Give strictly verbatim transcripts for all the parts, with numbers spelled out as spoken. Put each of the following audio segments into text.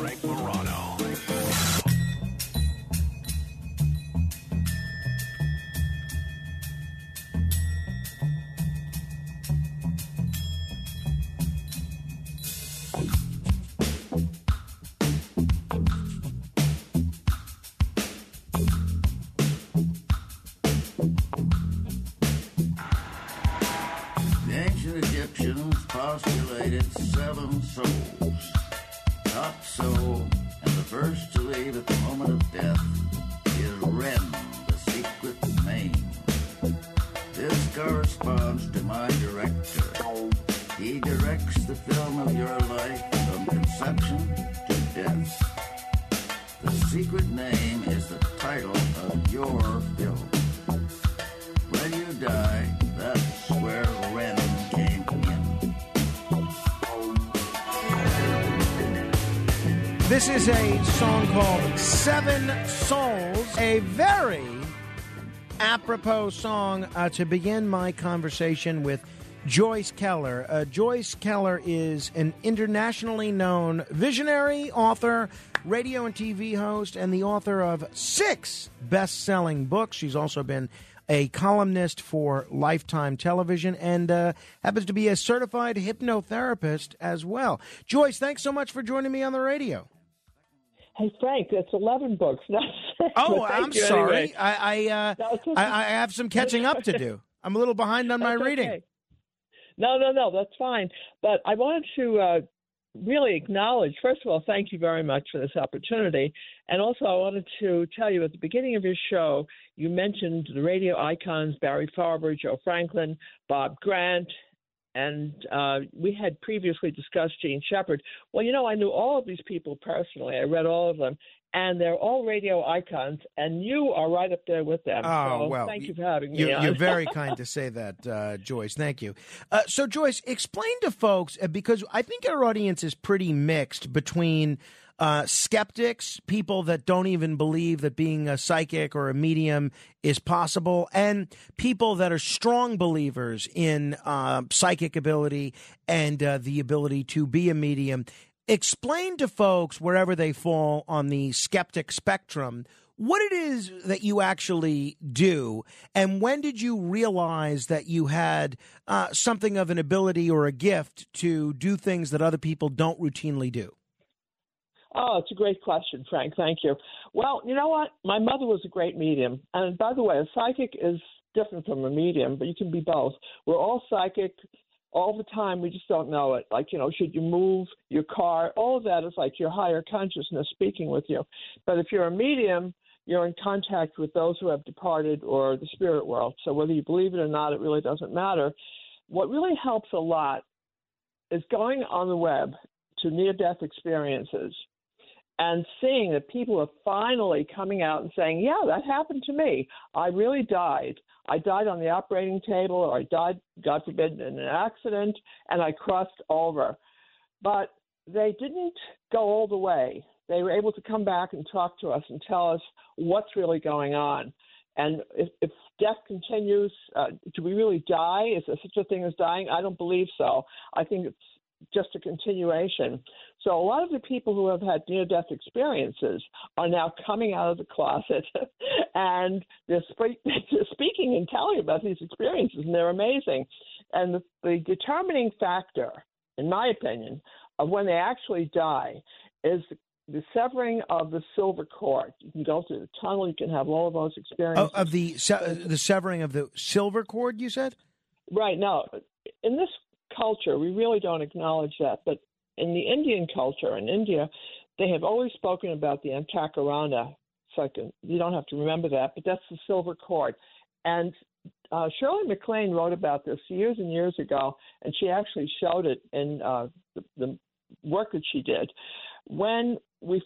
Frank Morano. This is a song called Seven Souls, a very apropos song uh, to begin my conversation with Joyce Keller. Uh, Joyce Keller is an internationally known visionary, author, radio and T V host, and the author of six best-selling books. She's also been a columnist for Lifetime Television, and uh, happens to be a certified hypnotherapist as well. Joyce, thanks so much for joining me on the radio. Hey, Frank, that's eleven books. Oh, I'm sorry. Anyway. I, I, uh, no, okay. I I have some catching up to do. I'm a little behind on my okay. reading. No, no, no, that's fine. But I wanted to uh, really acknowledge, first of all, thank you very much for this opportunity. And also I wanted to tell you at the beginning of your show, you mentioned the radio icons, Barry Farber, Joe Franklin, Bob Grant, and uh, we had previously discussed Gene Shepherd. Well, you know, I knew all of these people personally. I read all of them, and they're all radio icons, and you are right up there with them. Oh, so well. Thank you for having me on. You're very kind to say that, uh, Joyce. Thank you. Uh, so, Joyce, explain to folks, because I think our audience is pretty mixed between uh, skeptics, people that don't even believe that being a psychic or a medium is possible, and people that are strong believers in uh, psychic ability and uh, the ability to be a medium. Explain to folks, wherever they fall on the skeptic spectrum, what it is that you actually do, and when did you realize that you had uh, something of an ability or a gift to do things that other people don't routinely do? Oh, it's a great question, Frank. Thank you. Well, you know what? My mother was a great medium. And by the way, a psychic is different from a medium, but you can be both. We're all psychic all the time. We just don't know it. Like, you know, should you move your car? All of that is like your higher consciousness speaking with you. But if you're a medium, you're in contact with those who have departed or the spirit world. So whether you believe it or not, it really doesn't matter. What really helps a lot is going on the web to near-death experiences and seeing that people are finally coming out and saying, yeah, that happened to me. I really died. I died on the operating table, or I died, God forbid, in an accident, and I crossed over. But they didn't go all the way. They were able to come back and talk to us and tell us what's really going on. And if, if death continues, uh, do we really die? Is there such a thing as dying? I don't believe so. I think it's just a continuation. So a lot of the people who have had near-death experiences are now coming out of the closet, and they're, sp- they're speaking and telling about these experiences, and they're amazing. And the, the determining factor, in my opinion, of when they actually die is the The severing of the silver cord. You can go through the tunnel. You can have all of those experiences. Oh, of the se- the severing of the silver cord, you said? Right. Now, in this culture, we really don't acknowledge that. But in the Indian culture, in India, they have always spoken about the antakarana. It's like a, you don't have to remember that, but that's the silver cord. And uh, Shirley MacLaine wrote about this years and years ago, and she actually showed it in uh, the, the work that she did. When we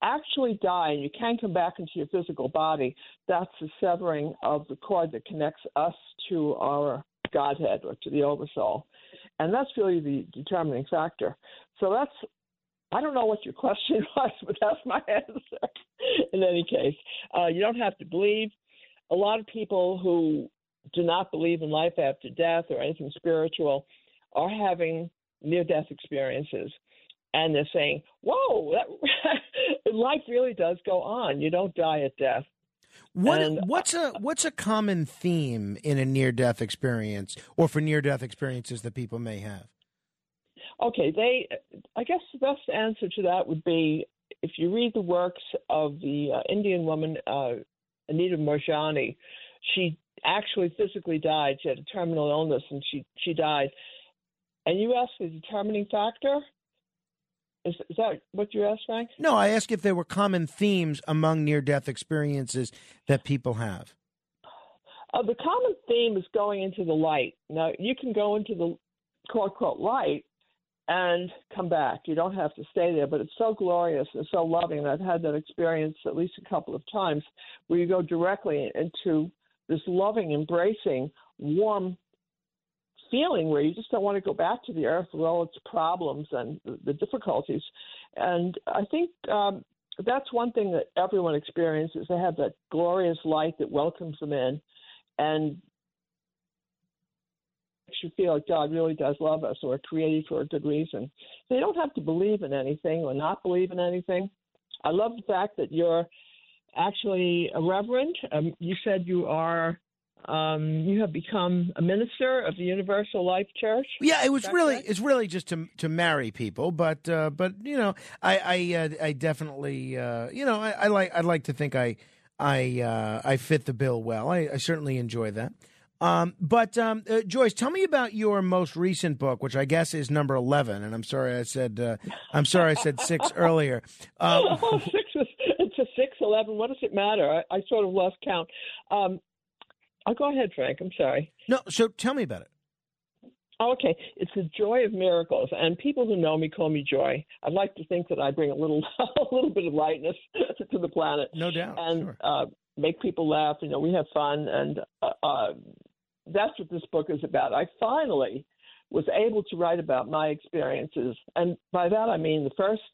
actually die and you can come back into your physical body, that's the severing of the cord that connects us to our Godhead or to the Oversoul. And that's really the determining factor. So that's, I don't know what your question was, but that's my answer. In any case, uh, you don't have to believe. A lot of people who do not believe in life after death or anything spiritual are having near-death experiences, and they're saying, whoa, that, life really does go on. You don't die at death. What and, what's a what's a common theme in a near-death experience, or for near-death experiences that people may have? Okay, they. I guess the best answer to that would be if you read the works of the uh, Indian woman uh, Anita Morjani. She actually physically died. She had a terminal illness, and she she died. And you asked the determining factor. Is, is that what you asked, Frank? No, I asked if there were common themes among near-death experiences that people have. Uh, the common theme is going into the light. Now, you can go into the quote-unquote light and come back. You don't have to stay there, but it's so glorious and so loving. And I've had that experience at least a couple of times where you go directly into this loving, embracing, warm feeling where you just don't want to go back to the earth with all its problems and the difficulties. And I think um, that's one thing that everyone experiences. They have that glorious light that welcomes them in and makes you feel like God really does love us or created for a good reason. So you don't have to believe in anything or not believe in anything. I love the fact that you're actually a reverend. Um, you said you are Um, you have become a minister of the Universal Life Church. Yeah, it was really correct? It's really just to to marry people, but uh, but you know, I I, uh, I definitely uh, you know I, I like I'd like to think I I uh, I fit the bill well. I, I certainly enjoy that. Um, but um, uh, Joyce, tell me about your most recent book, which I guess is number eleven. And I'm sorry I said uh, I'm sorry I said six earlier. Um, oh, six was, it's a six eleven. What does it matter? I, I sort of lost count. Um, Oh, go ahead, Frank. I'm sorry. No, so tell me about it. Okay. It's The Joy of Miracles, and people who know me call me Joy. I'd like to think that I bring a little a little bit of lightness to the planet. No doubt. And sure. uh, make people laugh. You know, we have fun, and uh, uh, that's what this book is about. I finally was able to write about my experiences, and by that I mean the first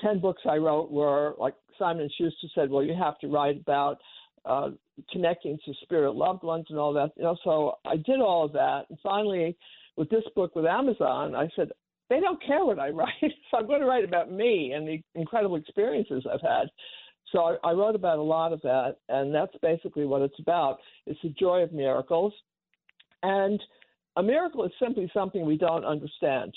ten books I wrote were, like Simon and Schuster said, well, you have to write about Uh, connecting to spirit loved ones and all that. You know, so I did all of that. And finally, with this book with Amazon, I said, they don't care what I write. So I'm going to write about me and the incredible experiences I've had. So I, I wrote about a lot of that. And that's basically what it's about. It's the joy of miracles. And a miracle is simply something we don't understand.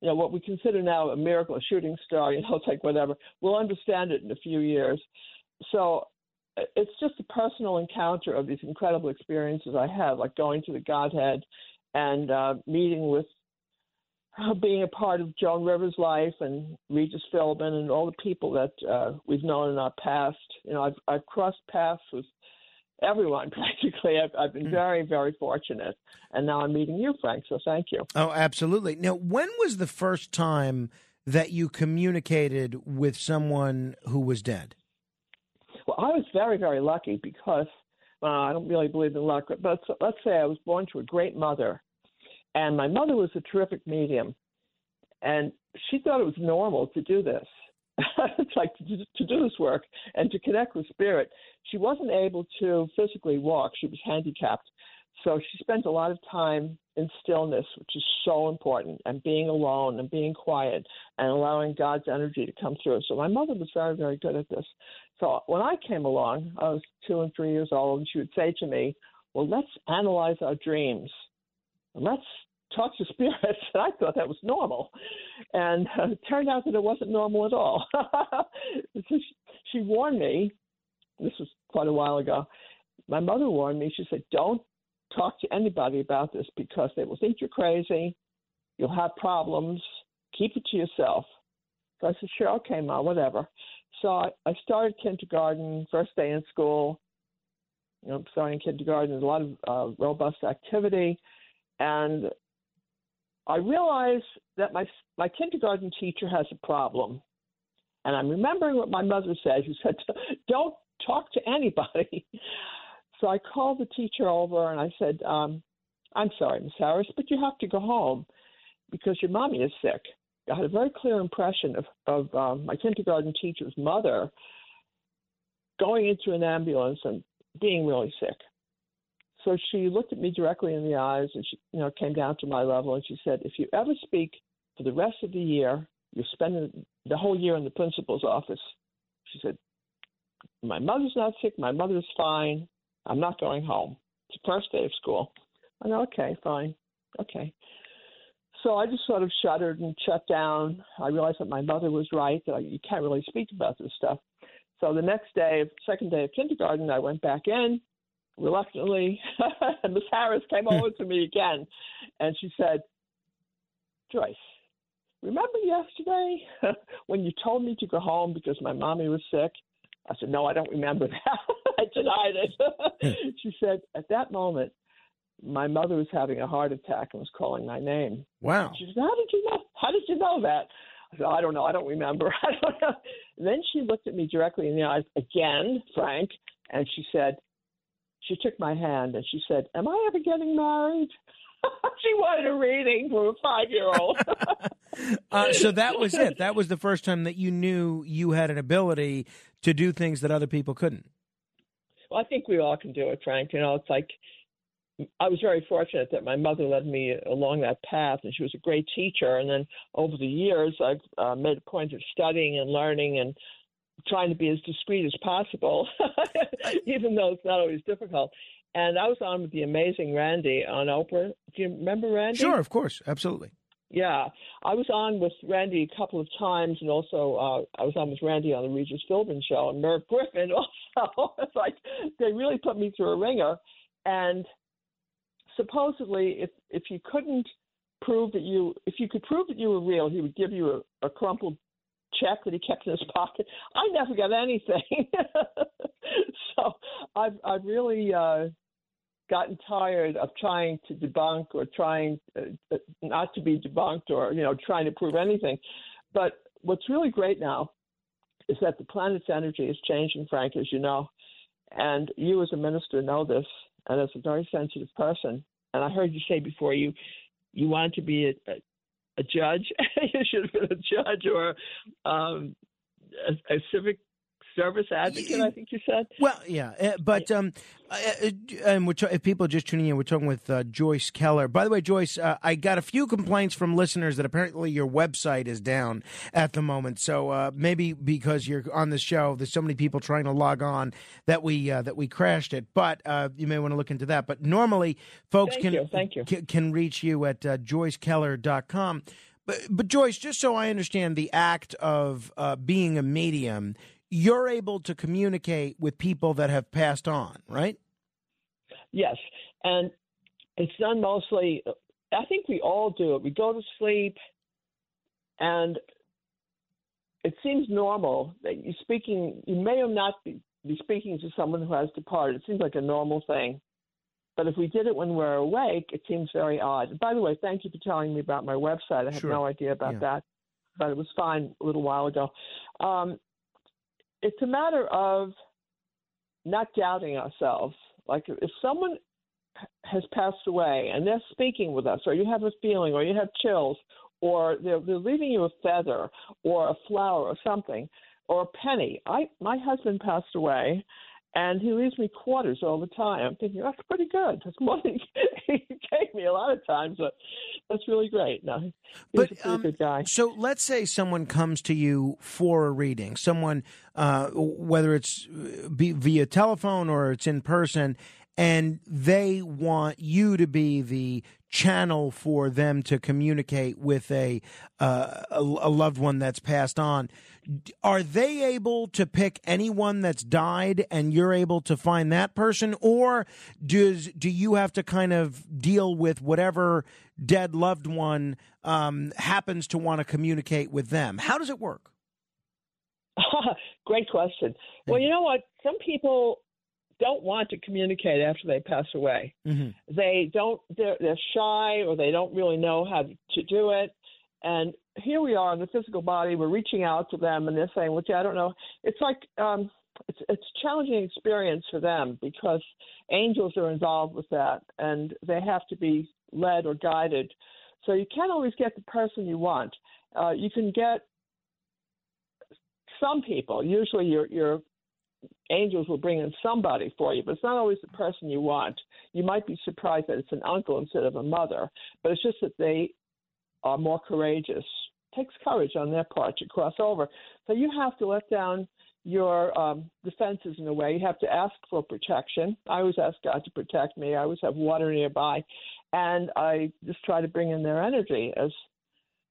You know, what we consider now a miracle, a shooting star, you know, it's like whatever. We'll understand it in a few years. So it's just a personal encounter of these incredible experiences I have, like going to the Godhead and uh, meeting with uh, being a part of Joan Rivers' life and Regis Philbin and all the people that uh, we've known in our past. You know, I've, I've crossed paths with everyone practically. I've, I've been very, very fortunate. And now I'm meeting you, Frank, so thank you. Oh, absolutely. Now, when was the first time that you communicated with someone who was dead? Well, I was very, very lucky because uh, I don't really believe in luck, but let's say I was born to a great mother, and my mother was a terrific medium, and she thought it was normal to do this, it's like to do, to do this work and to connect with spirit. She wasn't able to physically walk. She was handicapped, so she spent a lot of time in stillness, which is so important, and being alone and being quiet and allowing God's energy to come through. So my mother was very, very good at this. So when I came along, I was two and three years old, and she would say to me, well, let's analyze our dreams and let's talk to spirits. And I thought that was normal. And uh, it turned out that it wasn't normal at all. So she, she warned me, this was quite a while ago, my mother warned me, she said, don't talk to anybody about this because they will think you're crazy, you'll have problems, keep it to yourself. So I said, sure, okay, Ma, whatever. So I, I started kindergarten, first day in school. You know, starting kindergarten, there's a lot of uh, robust activity. And I realized that my my kindergarten teacher has a problem. And I'm remembering what my mother said. She said, don't talk to anybody. So I called the teacher over and I said, um, I'm sorry, Miss Harris, but you have to go home because your mommy is sick. I had a very clear impression of, of um, my kindergarten teacher's mother going into an ambulance and being really sick. So she looked at me directly in the eyes, and she, you know, came down to my level, and she said, if you ever speak for the rest of the year, you're spending the whole year in the principal's office. She said, my mother's not sick. My mother's fine. I'm not going home. It's the first day of school. I know, okay, fine. Okay. So I just sort of shuddered and shut down. I realized that my mother was right, that I, you can't really speak about this stuff. So the next day, second day of kindergarten, I went back in reluctantly. And Miss Harris came over to me again, and she said, Joyce, remember yesterday when you told me to go home because my mommy was sick? I said, no, I don't remember that. I denied it. She said, at that moment, my mother was having a heart attack and was calling my name. Wow. She said, how did you know? How did you know that? I said, I don't know. I don't remember. I don't know. And then she looked at me directly in the eyes again, Frank, and she said, she took my hand and she said, am I ever getting married? She wanted a reading from a five-year-old. uh, so that was it. That was the first time that you knew you had an ability to do things that other people couldn't. Well, I think we all can do it, Frank. You know, it's like I was very fortunate that my mother led me along that path, and she was a great teacher. And then over the years, I've uh, made a point of studying and learning and trying to be as discreet as possible, even though it's not always difficult. And I was on with the amazing Randy on Oprah. Do you remember Randy? Sure, of course. Absolutely. Yeah. I was on with Randy a couple of times, and also uh, I was on with Randy on the Regis Philbin show, and Merv Griffin also. It's like they really put me through a ringer. And supposedly, if, if you couldn't prove that you – if you could prove that you were real, he would give you a, a crumpled check that he kept in his pocket. I never got anything. So I've, I've really uh, – gotten tired of trying to debunk or trying uh, not to be debunked or, you know, trying to prove anything. But what's really great now is that the planet's energy is changing, Frank, as you know, and you as a minister know this, and as a very sensitive person. And I heard you say before you, you wanted to be a, a, a judge. You should have been a judge or um, a, a civic service advocate, I think you said. Well, yeah, but um, and we're t- if people are just tuning in, we're talking with uh, Joyce Keller. By the way, Joyce, uh, I got a few complaints from listeners that apparently your website is down at the moment. So uh, maybe because you're on the show, there's so many people trying to log on that we uh, that we crashed it. But uh, you may want to look into that. But normally, folks thank can you, thank you. C- can reach you at uh, Joyce Keller dot com. But but Joyce, just so I understand the act of uh, being a medium. You're able to communicate with people that have passed on, right? Yes. And it's done mostly, I think we all do it. We go to sleep, and it seems normal that you're speaking, you may or not be, be speaking to someone who has departed. It seems like a normal thing. But if we did it when we're awake, it seems very odd. And by the way, thank you for telling me about my website. I had sure. no idea about yeah. that, but it was fine a little while ago. Um, It's a matter of not doubting ourselves. Like if someone has passed away and they're speaking with us, or you have a feeling, or you have chills, or they're, they're leaving you a feather or a flower or something, or a penny. I my husband passed away, and he leaves me quarters all the time. I'm thinking, that's pretty good. That's money. He gave me a lot of times, but that's really great. No, he's but, a pretty um, good guy. So let's say someone comes to you for a reading, someone, uh, whether it's be, via telephone or it's in person, and they want you to be the channel for them to communicate with a, uh, a a loved one that's passed on. Are they able to pick anyone that's died and you're able to find that person? Or does do you have to kind of deal with whatever dead loved one um, happens to want to communicate with them? How does it work? Great question. Well, you know what? Some people don't want to communicate after they pass away. Mm-hmm. They don't, they're, they're shy, or they don't really know how to do it. And here we are in the physical body, we're reaching out to them, and they're saying, well, gee, I don't know. It's like, um, it's, it's a challenging experience for them because angels are involved with that, and they have to be led or guided. So you can't always get the person you want. Uh, you can get some people, usually you're, you're, angels will bring in somebody for you, but it's not always the person you want. You might be surprised that it's an uncle instead of a mother, but it's just that they are more courageous. It takes courage on their part to cross over. So you have to let down your um, defenses in a way. You have to ask for protection. I always ask God to protect me. I always have water nearby, and I just try to bring in their energy. As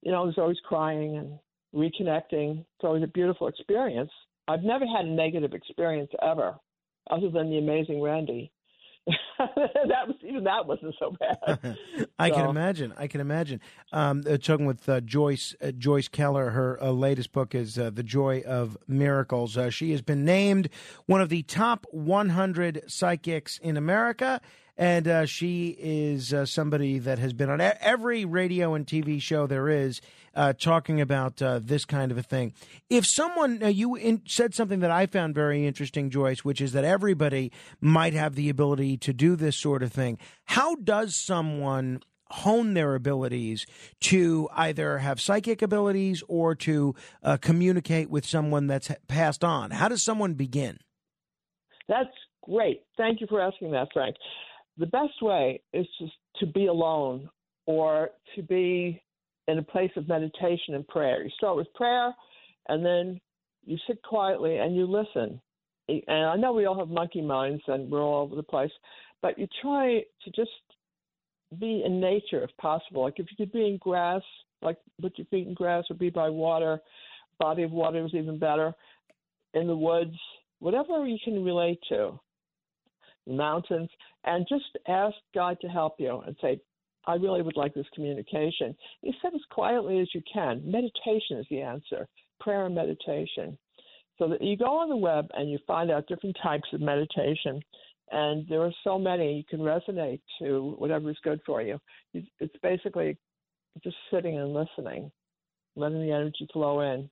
you know, there's always crying and reconnecting. It's always a beautiful experience. I've never had a negative experience ever, other than the amazing Randy. that was even that wasn't so bad. I so. can imagine. I can imagine. Um, uh, talking with uh, Joyce uh, Joyce Keller, her uh, latest book is uh, The Joy of Miracles. Uh, she has been named one of the top one hundred psychics in America. And uh, she is uh, somebody that has been on every radio and T V show there is uh, talking about uh, this kind of a thing. If someone, uh, you in, said something that I found very interesting, Joyce, which is that everybody might have the ability to do this sort of thing. How does someone hone their abilities to either have psychic abilities or to uh, communicate with someone that's passed on? How does someone begin? That's great. Thank you for asking that, Frank. The best way is just to be alone or to be in a place of meditation and prayer. You start with prayer, and then you sit quietly and you listen. And I know we all have monkey minds and we're all over the place, but you try to just be in nature if possible. Like if you could be in grass, like put your feet in grass, or be by water, body of water is even better, in the woods, whatever you can relate to. Mountains, and just ask God to help you and say, I really would like this communication. You said as quietly as you can. Meditation is the answer, prayer and meditation. So that you go on the web and you find out different types of meditation, and there are so many. You can resonate to whatever is good for you. It's basically just sitting and listening, letting the energy flow in,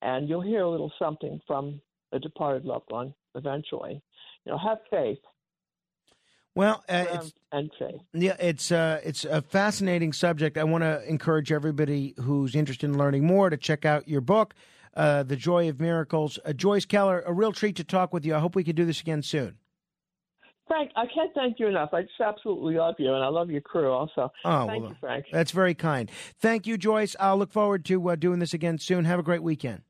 and you'll hear a little something from a departed loved one eventually. You know, have faith. Well, uh, it's, and faith. Yeah, it's uh, it's a fascinating subject. I want to encourage everybody who's interested in learning more to check out your book, uh, The Joy of Miracles. Uh, Joyce Keller, a real treat to talk with you. I hope we can do this again soon. Frank, I can't thank you enough. I just absolutely love you, and I love your crew also. Oh, thank well, you, Frank. That's very kind. Thank you, Joyce. I'll look forward to uh, doing this again soon. Have a great weekend.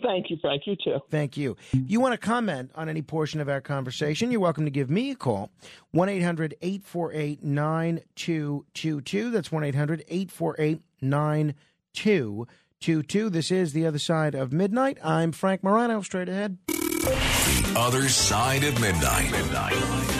Thank you, Frank. You too. Thank you. If you want to comment on any portion of our conversation, you're welcome to give me a call, one eight hundred eight four eight nine two two two. That's one eight hundred eight four eight nine two two two. This is The Other Side of Midnight. I'm Frank Morano. Straight ahead. The Other Side of Midnight. Midnight.